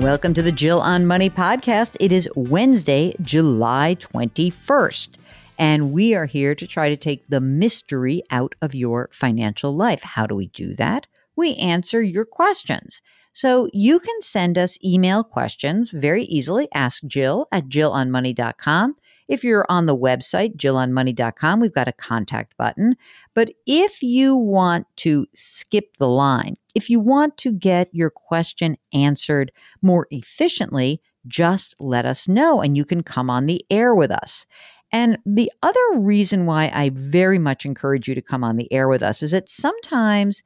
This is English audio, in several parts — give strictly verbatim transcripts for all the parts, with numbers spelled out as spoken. Welcome to the Jill on Money podcast. It is Wednesday, July twenty-first, and we are here to try to take the mystery out of your financial life. How do we do that? We answer your questions. So you can send us email questions very easily. Ask Jill at jill on money dot com. If you're on the website, jill on money dot com, we've got a contact button. But if you want to skip the line, if you want to get your question answered more efficiently, just let us know and you can come on the air with us. And the other reason why I very much encourage you to come on the air with us is that sometimes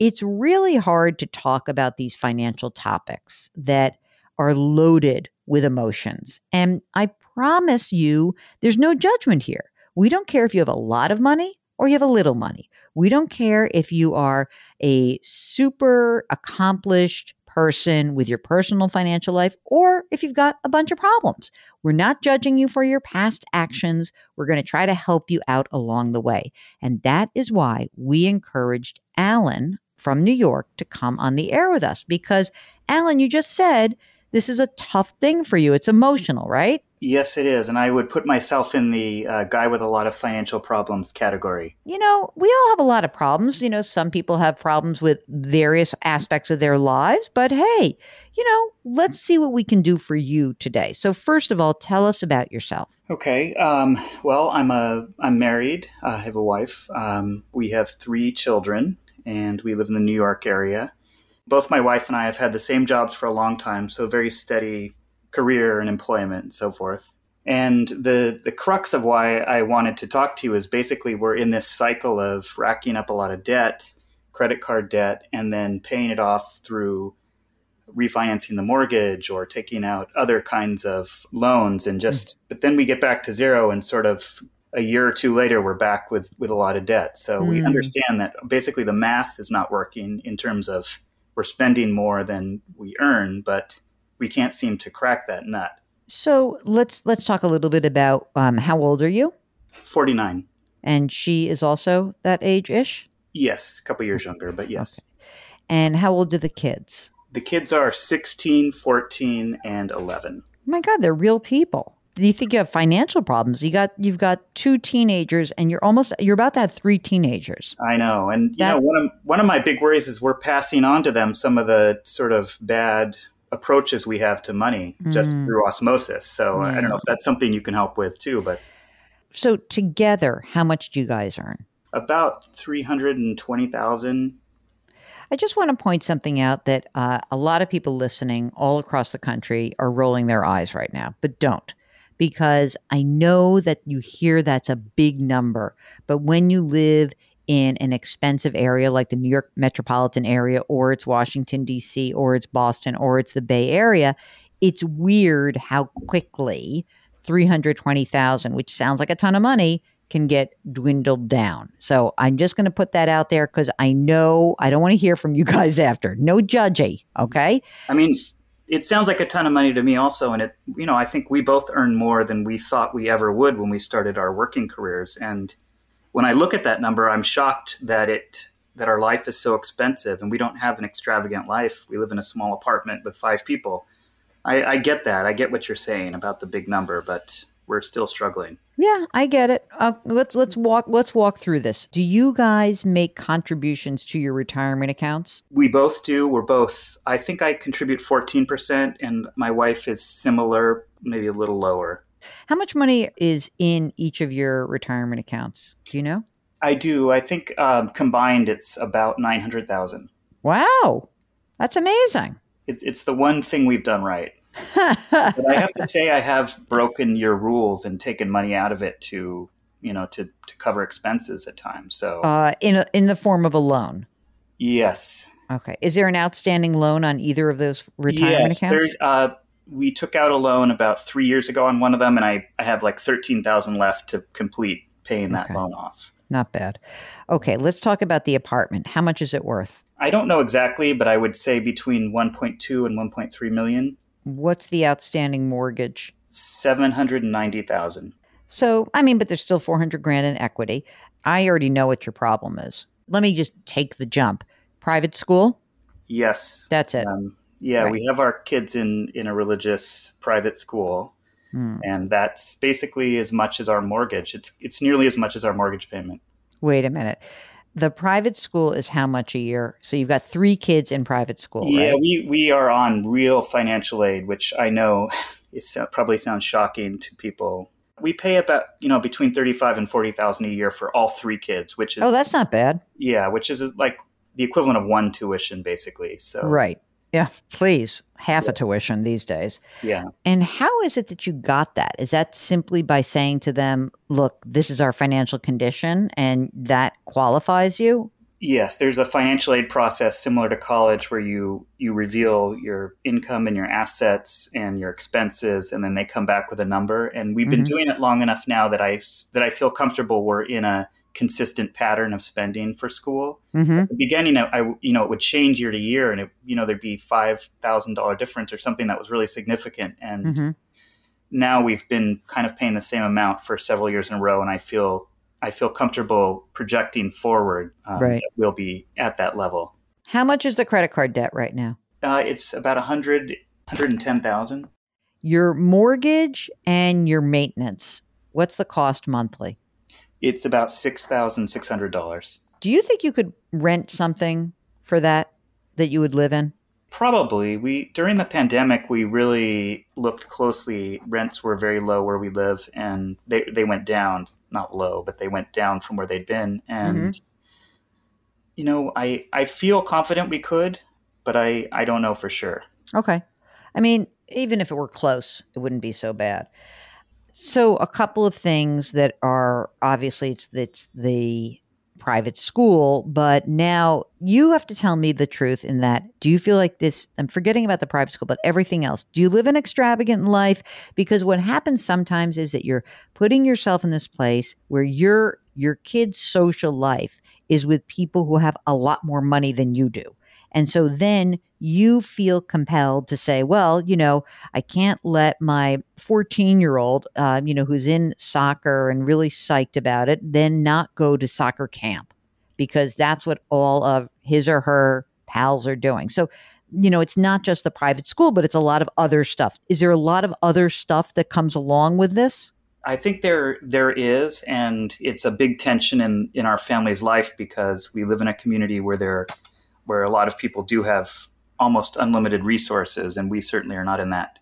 it's really hard to talk about these financial topics that are loaded with emotions. And I promise you, there's no judgment here. We don't care if you have a lot of money or you have a little money. We don't care if you are a super accomplished person with your personal financial life or if you've got a bunch of problems. We're not judging you for your past actions. We're going to try to help you out along the way. And that is why we encouraged Alan from New York to come on the air with us, because Alan, you just said this is a tough thing for you. It's emotional, right? Yes, it is. And I would put myself in the uh, guy with a lot of financial problems category. You know, we all have a lot of problems. You know, some people have problems with various aspects of their lives. But hey, you know, let's see what we can do for you today. So first of all, tell us about yourself. Okay. Um, well, I'm a I'm married. I have a wife. Um, we have three children and we live in the New York area. Both my wife and I have had the same jobs for a long time, so very steady career and employment and so forth. And the, the crux of why I wanted to talk to you is basically we're in this cycle of racking up a lot of debt, credit card debt, and then paying it off through refinancing the mortgage or taking out other kinds of loans. And just, mm-hmm. but then we get back to zero and sort of a year or two later, we're back with, with a lot of debt. So mm-hmm. we understand that basically the math is not working in terms of we're spending more than we earn, but we can't seem to crack that nut. So let's let's talk a little bit about um, how old are you? forty-nine. And she is also that age-ish? Yes, a couple years younger, but yes. Okay. And how old are the kids? The kids are sixteen, fourteen, and eleven. Oh my God, they're real people. You think you have financial problems. You got, you've got two teenagers and you're almost, you're about to have three teenagers. I know. And you that, know, one of, one of my big worries is we're passing on to them some of the sort of bad approaches we have to money just mm. through osmosis. So yeah. I don't know if that's something you can help with too, but. So together, how much do you guys earn? About three hundred twenty thousand dollars. I just want to point something out that uh, a lot of people listening all across the country are rolling their eyes right now, but don't. Because I know that you hear that's a big number, but when you live in an expensive area like the New York metropolitan area, or it's Washington, D C, or it's Boston, or it's the Bay Area, it's weird how quickly three hundred twenty thousand dollars, which sounds like a ton of money, can get dwindled down. So I'm just going to put that out there because I know I don't want to hear from you guys after. No judgy, okay? I mean, it sounds like a ton of money to me also. And, it, you know, I think we both earn more than we thought we ever would when we started our working careers. And when I look at that number, I'm shocked that it that our life is so expensive and we don't have an extravagant life. We live in a small apartment with five people. I, I get that. I get what you're saying about the big number, but we're still struggling. Yeah, I get it. Uh, let's let's walk let's walk through this. Do you guys make contributions to your retirement accounts? We both do. We're both. I think I contribute fourteen percent and my wife is similar, maybe a little lower. How much money is in each of your retirement accounts? Do you know? I do. I think um, combined it's about nine hundred thousand dollars. Wow. That's amazing. It, it's the one thing we've done right. But I have to say I have broken your rules and taken money out of it to, you know, to, to cover expenses at times. So uh, in a, in the form of a loan. Yes. Okay. Is there an outstanding loan on either of those retirement yes, accounts? Yes. Uh, we took out a loan about three years ago on one of them, and I, I have like thirteen thousand dollars left to complete paying that okay. loan off. Not bad. Okay. Let's talk about the apartment. How much is it worth? I don't know exactly, but I would say between one point two and one point three million. What's the outstanding mortgage? seven hundred ninety thousand dollars. So, I mean, but there's still four hundred grand in equity. I already know what your problem is. Let me just take the jump. Private school? Yes. That's it. Um, yeah, right. We have our kids in, in a religious private school. Hmm. And that's basically as much as our mortgage. It's it's nearly as much as our mortgage payment. Wait a minute. The private school is how much a year? So you've got three kids in private school, yeah, right? Yeah, we, we are on real financial aid, which I know is, probably sounds shocking to people. We pay about, you know, between thirty-five thousand and forty thousand dollars a year for all three kids, which is... Oh, that's not bad. Yeah, which is like the equivalent of one tuition, basically. So right. Yeah, please. Half yeah. a tuition these days. Yeah. And how is it that you got that? Is that simply by saying to them, look, this is our financial condition and that qualifies you? Yes. There's a financial aid process similar to college where you, you reveal your income and your assets and your expenses, and then they come back with a number. And we've been mm-hmm. doing it long enough now that I, that I feel comfortable we're in a consistent pattern of spending for school. Mm-hmm. At the beginning, I, you know, it would change year to year and, it, you know, there'd be five thousand dollars difference or something that was really significant. And mm-hmm. now we've been kind of paying the same amount for several years in a row. And I feel, I feel comfortable projecting forward um, right. that we'll be at that level. How much is the credit card debt right now? Uh, it's about one hundred, one hundred ten thousand. Your mortgage and your maintenance. What's the cost monthly? It's about six thousand six hundred dollars. Do you think you could rent something for that, that you would live in? Probably. We during the pandemic, we really looked closely. Rents were very low where we live, and they, they went down, not low, but they went down from where they'd been. And, mm-hmm. you know, I, I feel confident we could, but I, I don't know for sure. Okay. I mean, even if it were close, it wouldn't be so bad. So a couple of things that are obviously it's, it's the private school, but now you have to tell me the truth in that. Do you feel like this, I'm forgetting about the private school, but everything else, do you live an extravagant life? Because what happens sometimes is that you're putting yourself in this place where your, your kid's social life is with people who have a lot more money than you do. And so then you feel compelled to say, well, you know, I can't let my fourteen-year-old, uh, you know, who's in soccer and really psyched about it, then not go to soccer camp because that's what all of his or her pals are doing. So, you know, it's not just the private school, but it's a lot of other stuff. Is there a lot of other stuff that comes along with this? I think there there is, and it's a big tension in, in our family's life because we live in a community where there where a lot of people do have almost unlimited resources, and we certainly are not in that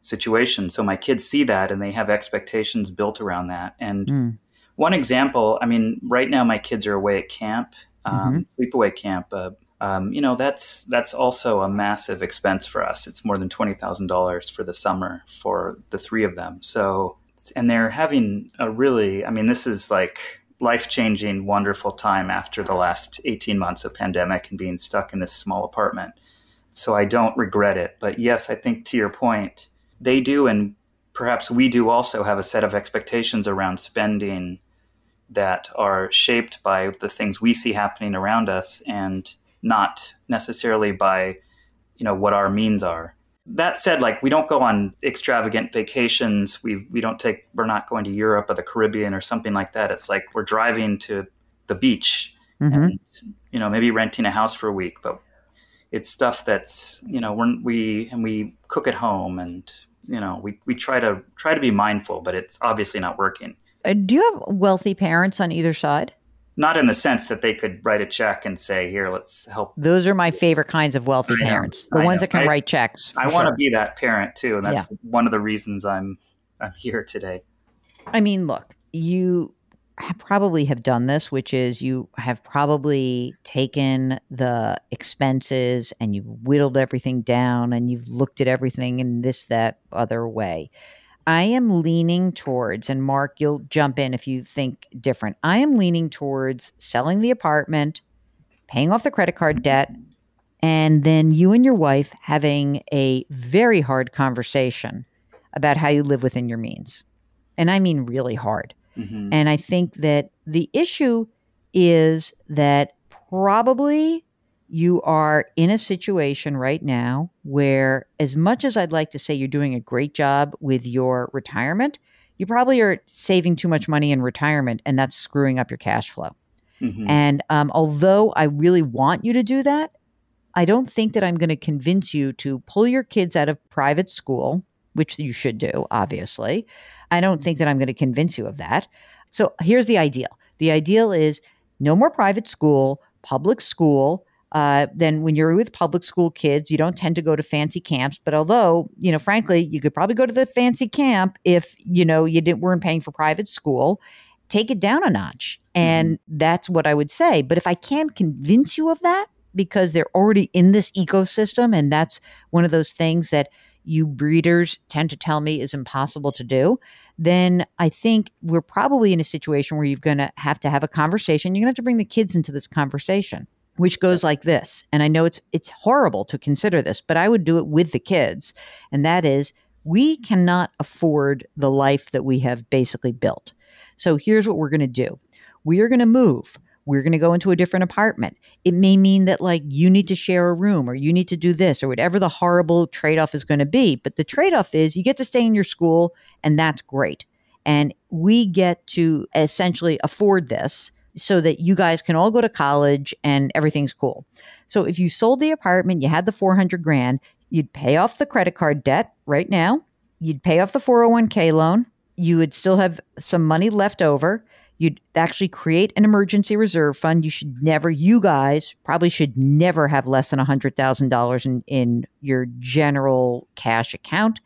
situation. So my kids see that, and they have expectations built around that. And mm. one example, I mean, right now my kids are away at camp, um, mm-hmm. sleepaway camp. Uh, um, you know, that's that's also a massive expense for us. It's more than twenty thousand dollars for the summer for the three of them. So, and they're having a really, I mean, this is like life-changing, wonderful time after the last eighteen months of pandemic and being stuck in this small apartment. So I don't regret it. But yes, I think to your point, they do, and perhaps we do also have a set of expectations around spending that are shaped by the things we see happening around us and not necessarily by, you know, what our means are. That said, like, we don't go on extravagant vacations. We we don't take, we're not going to Europe or the Caribbean or something like that. It's like we're driving to the beach mm-hmm. and, you know, maybe renting a house for a week, but it's stuff that's, you know, we're, we, and we cook at home and, you know, we, we try to try to be mindful, but it's obviously not working. Uh, do you have wealthy parents on either side? Not in the sense that they could write a check and say, here, let's help. Those are my favorite kinds of wealthy know, parents, the I ones know. that can I, write checks. I sure. want to be that parent, too. And that's yeah. one of the reasons I'm I'm here today. I mean, look, you have probably have done this, which is you have probably taken the expenses and you've whittled everything down and you've looked at everything in this, that, other way. I am leaning towards, and Mark, you'll jump in if you think different. I am leaning towards selling the apartment, paying off the credit card debt, and then you and your wife having a very hard conversation about how you live within your means. And I mean really hard. Mm-hmm. And I think that the issue is that probably you are in a situation right now where, as much as I'd like to say you're doing a great job with your retirement, you probably are saving too much money in retirement, and that's screwing up your cash flow. Mm-hmm. And um, although I really want you to do that, I don't think that I'm going to convince you to pull your kids out of private school, which you should do, obviously. I don't think that I'm going to convince you of that. So here's the ideal. The ideal is no more private school, public school. Uh, then when you're with public school kids, you don't tend to go to fancy camps. But although, you know, frankly, you could probably go to the fancy camp if, you know, you didn't weren't paying for private school, take it down a notch. And mm-hmm. that's what I would say. But if I can't convince you of that, because they're already in this ecosystem, and that's one of those things that you breeders tend to tell me is impossible to do, then I think we're probably in a situation where you're going to have to have a conversation. You're going to have to bring the kids into this conversation, which goes like this. And I know it's it's horrible to consider this, but I would do it with the kids. And that is, we cannot afford the life that we have basically built. So here's what we're going to do. We are going to move. We're going to go into a different apartment. It may mean that, like, you need to share a room, or you need to do this, or whatever the horrible trade-off is going to be. But the trade-off is you get to stay in your school, and that's great. And we get to essentially afford this, so that you guys can all go to college and everything's cool. So if you sold the apartment, you had the four hundred grand, you'd pay off the credit card debt right now. You'd pay off the four oh one k loan. You would still have some money left over. You'd actually create an emergency reserve fund. You should never, you guys probably should never have less than one hundred thousand dollars in, in your general cash account.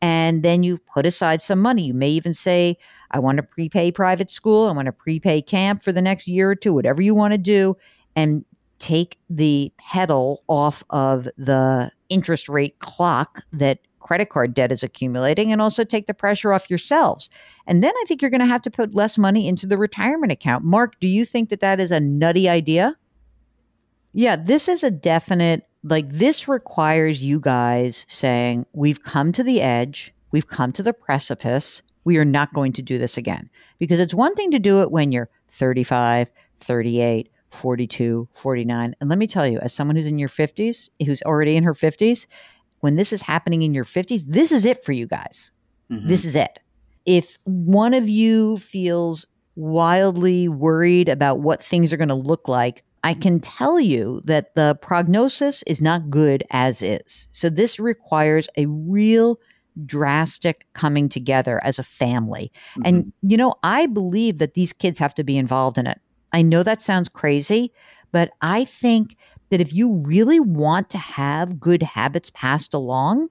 And then you put aside some money. You may even say, I want to prepay private school. I want to prepay camp for the next year or two, whatever you want to do, and take the pedal off of the interest rate clock that credit card debt is accumulating, and also take the pressure off yourselves. And then I think you're going to have to put less money into the retirement account. Mark, do you think that that is a nutty idea? Yeah, this is a definite. Like, this requires you guys saying, we've come to the edge, we've come to the precipice, we are not going to do this again. Because it's one thing to do it when you're thirty-five, thirty-eight, forty-two, forty-nine. And let me tell you, as someone who's in your fifties, who's already in her fifties, when this is happening in your fifties, this is it for you guys. Mm-hmm. This is it. If one of you feels wildly worried about what things are going to look like, I can tell you that the prognosis is not good as is. So this requires a real drastic coming together as a family. Mm-hmm. And, you know, I believe that these kids have to be involved in it. I know that sounds crazy, but I think that if you really want to have good habits passed along,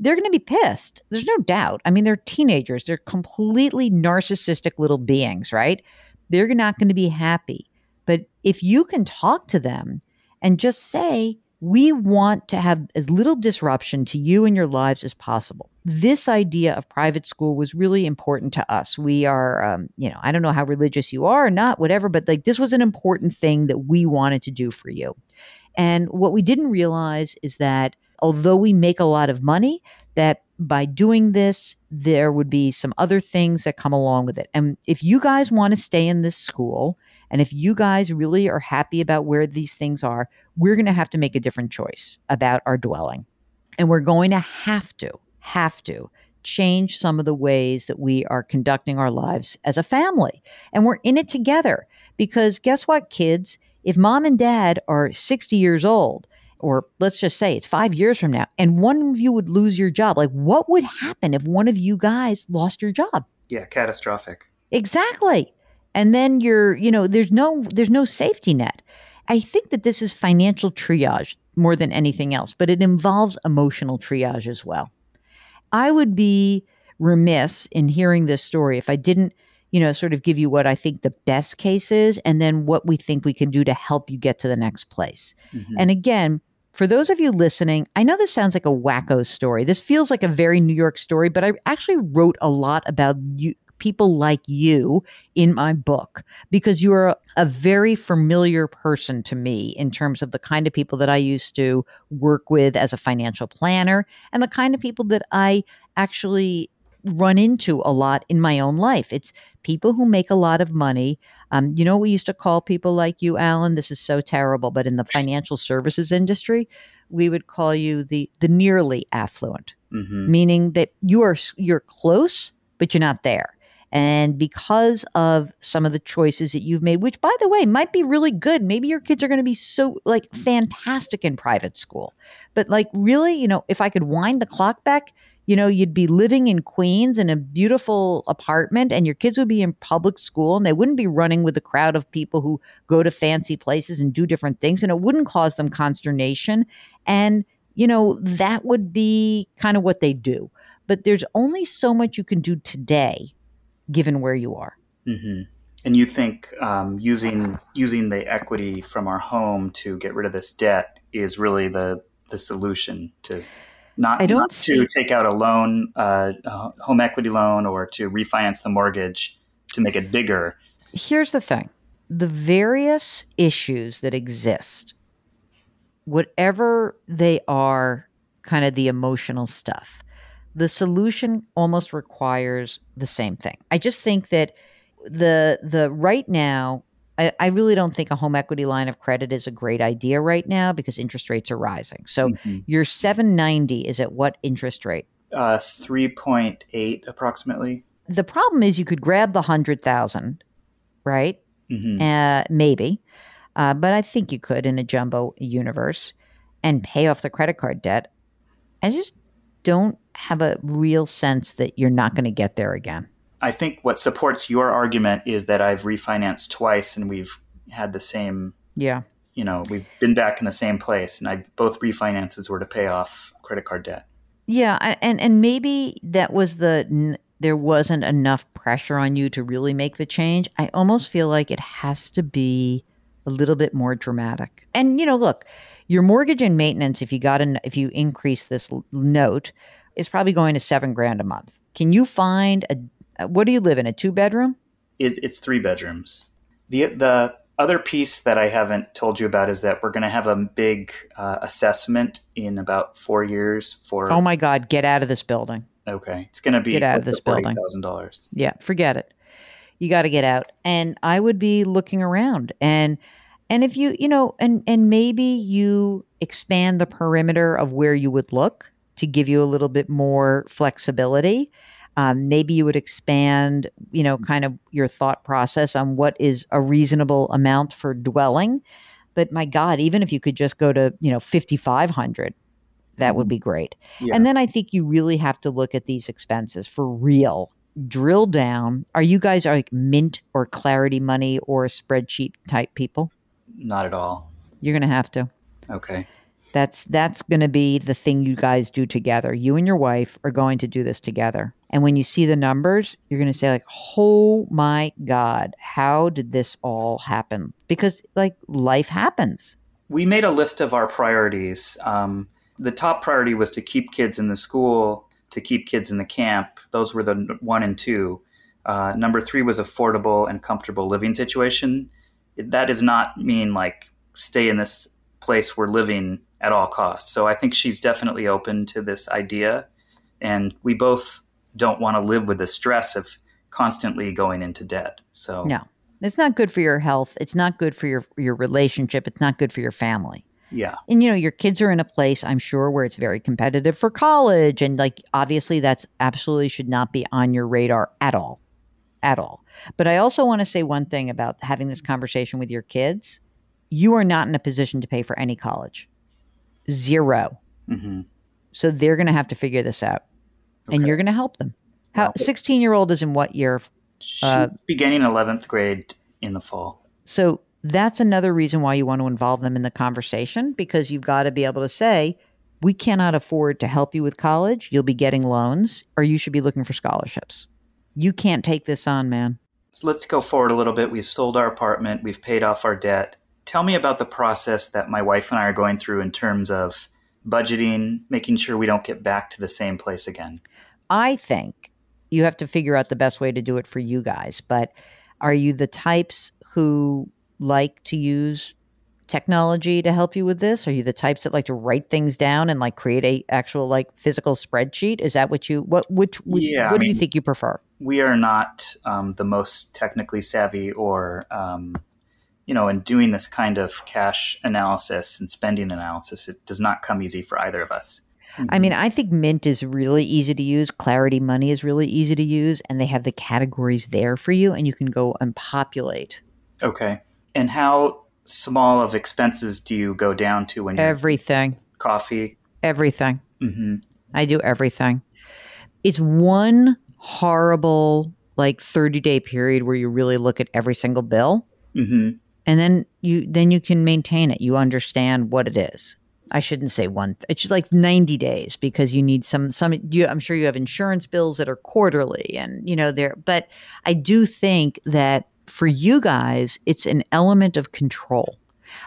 they're going to be pissed. There's no doubt. I mean, they're teenagers. They're completely narcissistic little beings, right? They're not going to be happy. But if you can talk to them and just say, we want to have as little disruption to you and your lives as possible. This idea of private school was really important to us. We are, um, you know, I don't know how religious you are or not, whatever, but like, this was an important thing that we wanted to do for you. And what we didn't realize is that although we make a lot of money, that by doing this, there would be some other things that come along with it. And if you guys want to stay in this school, and if you guys really are happy about where these things are, we're going to have to make a different choice about our dwelling. And we're going to have to, have to change some of the ways that we are conducting our lives as a family. And we're in it together, because guess what, kids? If mom and dad are sixty years old, or let's just say it's five years from now, and one of you would lose your job, like what would happen if one of you guys lost your job? Yeah, catastrophic. Exactly. And then you're, you know, there's no, there's no safety net. I think that this is financial triage more than anything else, but it involves emotional triage as well. I would be remiss in hearing this story if I didn't, you know, sort of give you what I think the best case is, and then what we think we can do to help you get to the next place. Mm-hmm. And again, for those of you listening, I know this sounds like a wacko story. This feels like a very New York story, but I actually wrote a lot about you, people like you, in my book, because you are a very familiar person to me in terms of the kind of people that I used to work with as a financial planner, and the kind of people that I actually run into a lot in my own life. It's people who make a lot of money. Um, you know, we used to call people like you, Alan, this is so terrible, but in the financial services industry, we would call you the the nearly affluent, mm-hmm. meaning that you are you're close, but you're not there. And because of some of the choices that you've made, which, by the way, might be really good. Maybe your kids are going to be so like fantastic in private school. But like really, you know, if I could wind the clock back, you know, you'd be living in Queens in a beautiful apartment, and your kids would be in public school, and they wouldn't be running with a crowd of people who go to fancy places and do different things, and it wouldn't cause them consternation. And, you know, that would be kind of what they do. But there's only so much you can do today, given where you are. Mm-hmm. And you think um, using using the equity from our home to get rid of this debt is really the the solution to not, I don't not see- to take out a loan, uh, a home equity loan, or to refinance the mortgage to make it bigger. Here's the thing. The various issues that exist, whatever they are, kind of the emotional stuff, the solution almost requires the same thing. I just think that the the right now, I, I really don't think a home equity line of credit is a great idea right now, because interest rates are rising. So mm-hmm. your seven ninety is at what interest rate? Uh, three point eight approximately. The problem is you could grab the one hundred thousand, right? Mm-hmm. Uh, maybe. Uh, but I think you could in a jumbo universe and pay off the credit card debt. I just don't have a real sense that you're not going to get there again. I think what supports your argument is that I've refinanced twice, and we've had the same, yeah, you know, we've been back in the same place, and I both refinances were to pay off credit card debt. Yeah. And, and maybe that was the, there wasn't enough pressure on you to really make the change. I almost feel like it has to be a little bit more dramatic. And, you know, look, your mortgage and maintenance, if you got an, if you increase this note, is probably going to seven grand a month. Can you find a, what do you live in, a two bedroom? It, it's three bedrooms. The the other piece that I haven't told you about is that we're going to have a big uh, assessment in about four years for. Oh my God, get out of this building. Okay. It's going to be. Get out of this building. forty thousand dollars. Yeah. Forget it. You got to get out. And I would be looking around, and and if you, you know, and, and maybe you expand the perimeter of where you would look to give you a little bit more flexibility. Um, maybe you would expand, you know, kind of your thought process on what is a reasonable amount for dwelling. But my God, even if you could just go to, you know, fifty-five hundred, that would be great. Yeah. And then I think you really have to look at these expenses for real. Drill down. Are you guys are like Mint or Clarity Money or spreadsheet type people? Not at all. You're going to have to. Okay. That's that's going to be the thing you guys do together. You and your wife are going to do this together. And when you see the numbers, you're going to say like, oh my God, how did this all happen? Because like life happens. We made a list of our priorities. Um, the top priority was to keep kids in the school, to keep kids in the camp. Those were the one and two. Uh, number three was affordable and comfortable living situation. That does not mean like stay in this place we're living at all costs. So I think she's definitely open to this idea. And we both don't want to live with the stress of constantly going into debt. So no, it's not good for your health. It's not good for your, your relationship. It's not good for your family. Yeah. And, you know, your kids are in a place, I'm sure, where it's very competitive for college. And like, obviously, that's absolutely should not be on your radar at all, at all. But I also want to say one thing about having this conversation with your kids. You are not in a position to pay for any college. Zero. Mm-hmm. So they're going to have to figure this out. Okay. And you're going to help them. How sixteen-year-old is in what year? She's uh, beginning eleventh grade in the fall. So that's another reason why you want to involve them in the conversation, because you've got to be able to say, we cannot afford to help you with college. You'll be getting loans, or you should be looking for scholarships. You can't take this on, man. So let's go forward a little bit. We've sold our apartment. We've paid off our debt. Tell me about the process that my wife and I are going through in terms of budgeting, making sure we don't get back to the same place again. I think you have to figure out the best way to do it for you guys. But are you the types who like to use technology to help you with this? Are you the types that like to write things down and like create a actual like physical spreadsheet? Is that what you, what, which, which yeah, what I do mean, you think you prefer? We are not um, the most technically savvy or, um, you know, in doing this kind of cash analysis and spending analysis, it does not come easy for either of us. Mm-hmm. I mean, I think Mint is really easy to use. Clarity Money is really easy to use, and they have the categories there for you and you can go and populate. Okay. And how small of expenses do you go down to when you everything coffee everything? Mm-hmm. I do everything. It's one horrible like thirty day period where you really look at every single bill, mm-hmm. and then you then you can maintain it. You understand what it is. I shouldn't say one. Th- it's like ninety days because you need some some. You, I'm sure you have insurance bills that are quarterly, and you know there. But I do think that. For you guys, it's an element of control.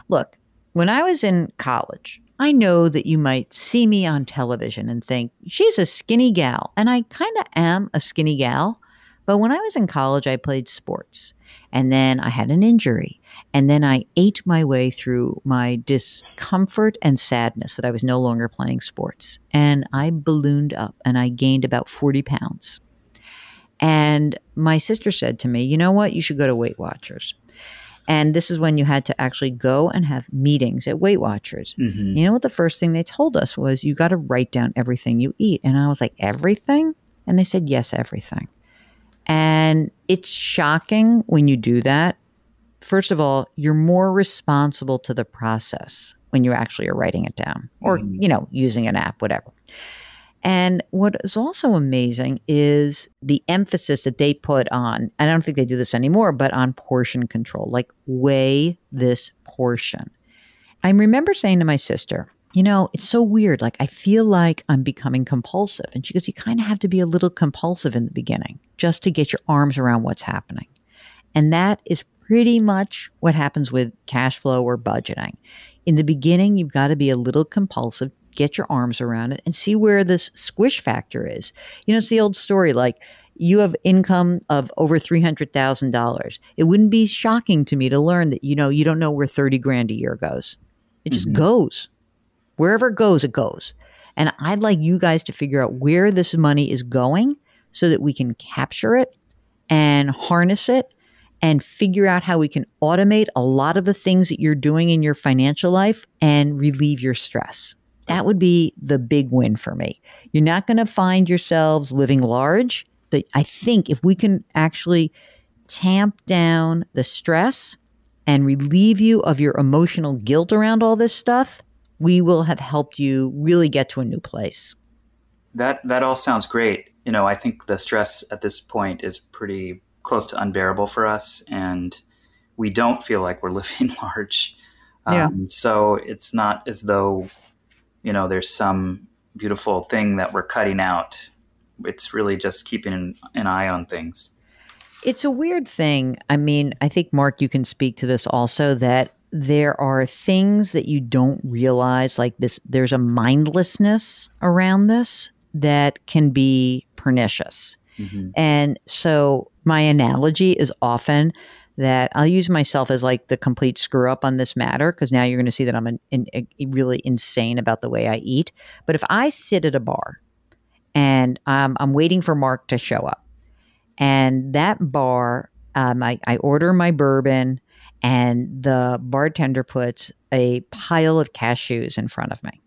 Look, when I was in college, I know that you might see me on television and think, she's a skinny gal. And I kind of am a skinny gal. But when I was in college, I played sports. And then I had an injury. And then I ate my way through my discomfort and sadness that I was no longer playing sports. And I ballooned up and I gained about forty pounds. And my sister said to me, you know what? You should go to Weight Watchers. And this is when you had to actually go and have meetings at Weight Watchers. Mm-hmm. You know what? The first thing they told us was you got to write down everything you eat. And I was like, everything? And they said, yes, everything. And it's shocking when you do that. First of all, you're more responsible to the process when you actually are writing it down or, mm-hmm. you know, using an app, whatever. And what is also amazing is the emphasis that they put on, I don't think they do this anymore, but on portion control, like weigh this portion. I remember saying to my sister, you know, it's so weird. Like, I feel like I'm becoming compulsive. And she goes, you kind of have to be a little compulsive in the beginning just to get your arms around what's happening. And that is pretty much what happens with cash flow or budgeting. In the beginning, you've got to be a little compulsive. Get your arms around it and see where this squish factor is. You know, it's the old story, like you have income of over three hundred thousand dollars. It wouldn't be shocking to me to learn that, you know, you don't know where thirty grand a year goes. It just mm-hmm. goes. Wherever it goes, it goes. And I'd like you guys to figure out where this money is going so that we can capture it and harness it and figure out how we can automate a lot of the things that you're doing in your financial life and relieve your stress. That would be the big win for me. You're not going to find yourselves living large, but I think if we can actually tamp down the stress and relieve you of your emotional guilt around all this stuff, we will have helped you really get to a new place. That that all sounds great. You know, I think the stress at this point is pretty close to unbearable for us, and we don't feel like we're living large. Um, yeah. So it's not as though... you know, there's some beautiful thing that we're cutting out. It's really just keeping an, an eye on things. It's a weird thing. I mean, I think, Mark, you can speak to this also, that there are things that you don't realize, like this, there's a mindlessness around this that can be pernicious. Mm-hmm. And so my analogy is often that I'll use myself as like the complete screw up on this matter, because now you're going to see that I'm an, an, a really insane about the way I eat. But if I sit at a bar and um, I'm waiting for Mark to show up. And that bar, um, I, I order my bourbon, and the bartender puts a pile of cashews in front of me.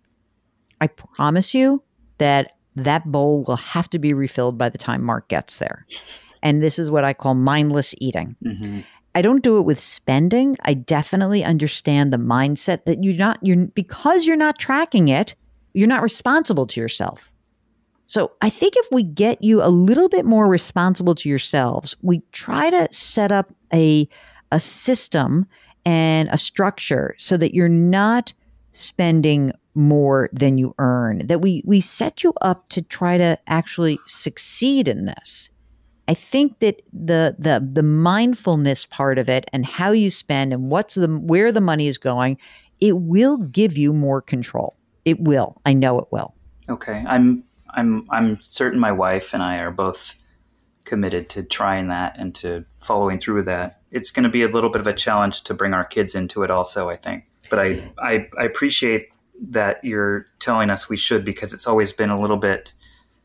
I promise you that that bowl will have to be refilled by the time Mark gets there. And this is what I call mindless eating. Mm-hmm. I don't do it with spending. I definitely understand the mindset that you're not, you're because you're not tracking it, you're not responsible to yourself. So I think if we get you a little bit more responsible to yourselves, we try to set up a, a system and a structure so that you're not spending more than you earn, that we, we set you up to try to actually succeed in this. I think that the the the mindfulness part of it and how you spend and what's the where the money is going, it will give you more control. It will. I know it will. Okay. I'm I'm I'm certain my wife and I are both committed to trying that and to following through with that. It's going to be a little bit of a challenge to bring our kids into it also, I think. But I, I, I appreciate that you're telling us we should, because it's always been a little bit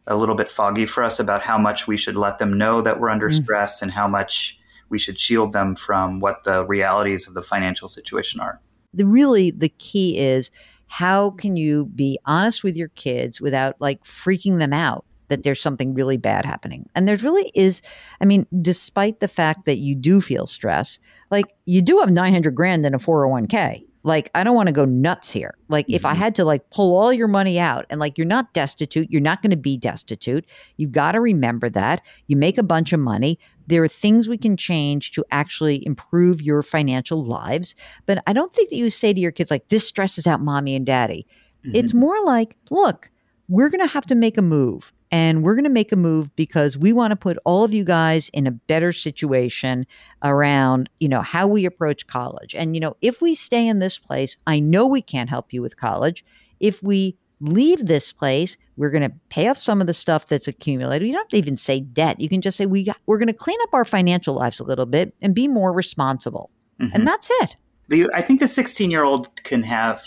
a little bit foggy for us about how much we should let them know that we're under mm-hmm. stress and how much we should shield them from what the realities of the financial situation are. The really, the key is, how can you be honest with your kids without like freaking them out that there's something really bad happening? And there really is, I mean, despite the fact that you do feel stress, like you do have nine hundred grand in a four oh one k. Like, I don't want to go nuts here. Like, mm-hmm. if I had to like pull all your money out, and like, you're not destitute, you're not going to be destitute. You've got to remember that. You make a bunch of money. There are things we can change to actually improve your financial lives. But I don't think that you say to your kids, like, this stresses out mommy and daddy. Mm-hmm. It's more like, look, we're going to have to make a move. And we're going to make a move because we want to put all of you guys in a better situation around, you know, how we approach college. And, you know, if we stay in this place, I know we can't help you with college. If we leave this place, we're going to pay off some of the stuff that's accumulated. You don't have to even say debt. You can just say, we got, we're going to clean up our financial lives a little bit and be more responsible. Mm-hmm. And that's it. The, I think the sixteen-year-old can have...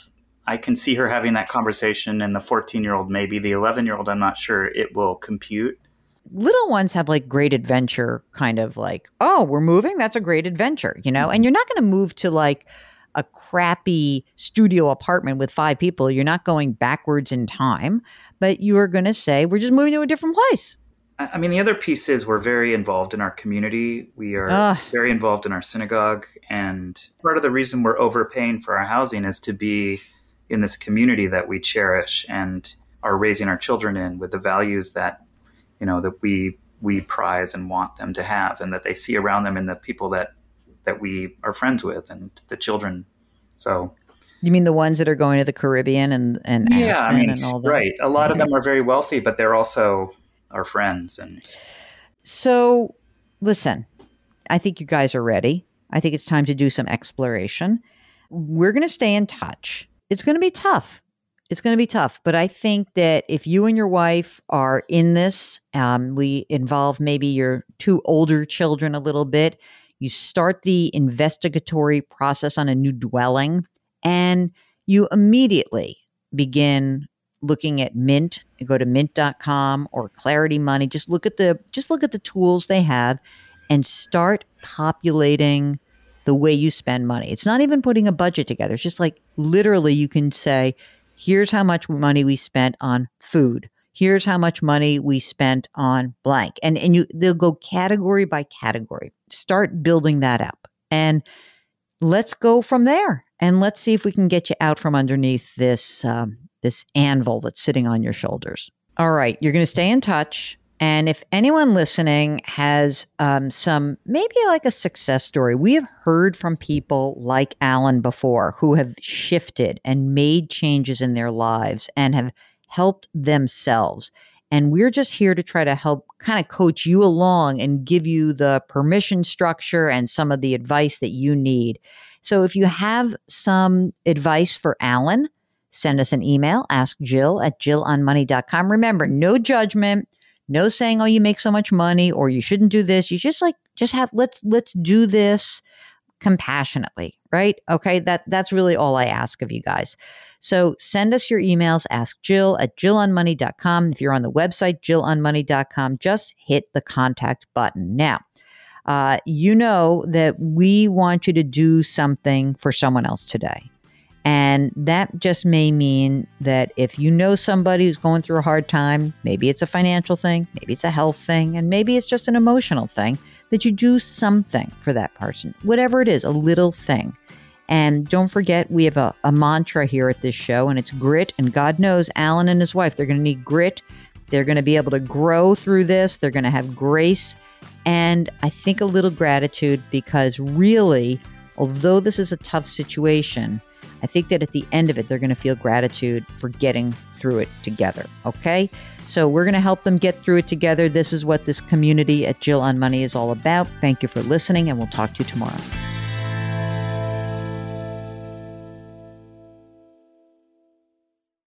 I can see her having that conversation, and the fourteen-year-old, maybe the eleven-year-old, I'm not sure it will compute. Little ones have like great adventure kind of like, oh, we're moving. That's a great adventure, you know, mm-hmm. and you're not going to move to like a crappy studio apartment with five people. You're not going backwards in time, but you are going to say, we're just moving to a different place. I mean, the other piece is we're very involved in our community. We are Ugh. very involved in our synagogue. And part of the reason we're overpaying for our housing is to be in this community that we cherish and are raising our children in, with the values that, you know, that we we prize and want them to have, and that they see around them in the people that that we are friends with and the children. So, you mean the ones that are going to the Caribbean and and yeah, Aspen I mean, and all that? Right. A lot yeah. of them are very wealthy, but they're also our friends. And so, listen, I think you guys are ready. I think it's time to do some exploration. We're going to stay in touch. It's going to be tough. It's going to be tough. But I think that if you and your wife are in this, um, we involve maybe your two older children a little bit. You start the investigatory process on a new dwelling, and you immediately begin looking at Mint. You go to mint dot com or Clarity Money. Just look at the just look at the tools they have and start populating the way you spend money. It's not even putting a budget together. It's just like, literally, you can say, here's how much money we spent on food. Here's how much money we spent on blank. And and you they'll go category by category. Start building that up. And let's go from there. And let's see if we can get you out from underneath this, um, this anvil that's sitting on your shoulders. All right. You're going to stay in touch. And if anyone listening has um, some, maybe like a success story, we have heard from people like Alan before who have shifted and made changes in their lives and have helped themselves. And we're just here to try to help kind of coach you along and give you the permission structure and some of the advice that you need. So if you have some advice for Alan, send us an email, ask jill at jill on money dot com. Remember, no judgment. No saying, oh, you make so much money, or you shouldn't do this. You just like, just have, let's, let's do this compassionately, right? Okay, that that's really all I ask of you guys. So send us your emails, ask Jill at jill on money dot com. If you're on the website, jill on money dot com, just hit the contact button. Now, uh, you know that we want you to do something for someone else today. And that just may mean that if you know somebody who's going through a hard time, maybe it's a financial thing, maybe it's a health thing, and maybe it's just an emotional thing, that you do something for that person, whatever it is, a little thing. And don't forget, we have a, a mantra here at this show, and it's grit. And God knows Alan and his wife, they're going to need grit. They're going to be able to grow through this. They're going to have grace. And I think a little gratitude, because really, although this is a tough situation, I think that at the end of it, they're going to feel gratitude for getting through it together. Okay? So we're going to help them get through it together. This is what this community at Jill on Money is all about. Thank you for listening, and we'll talk to you tomorrow.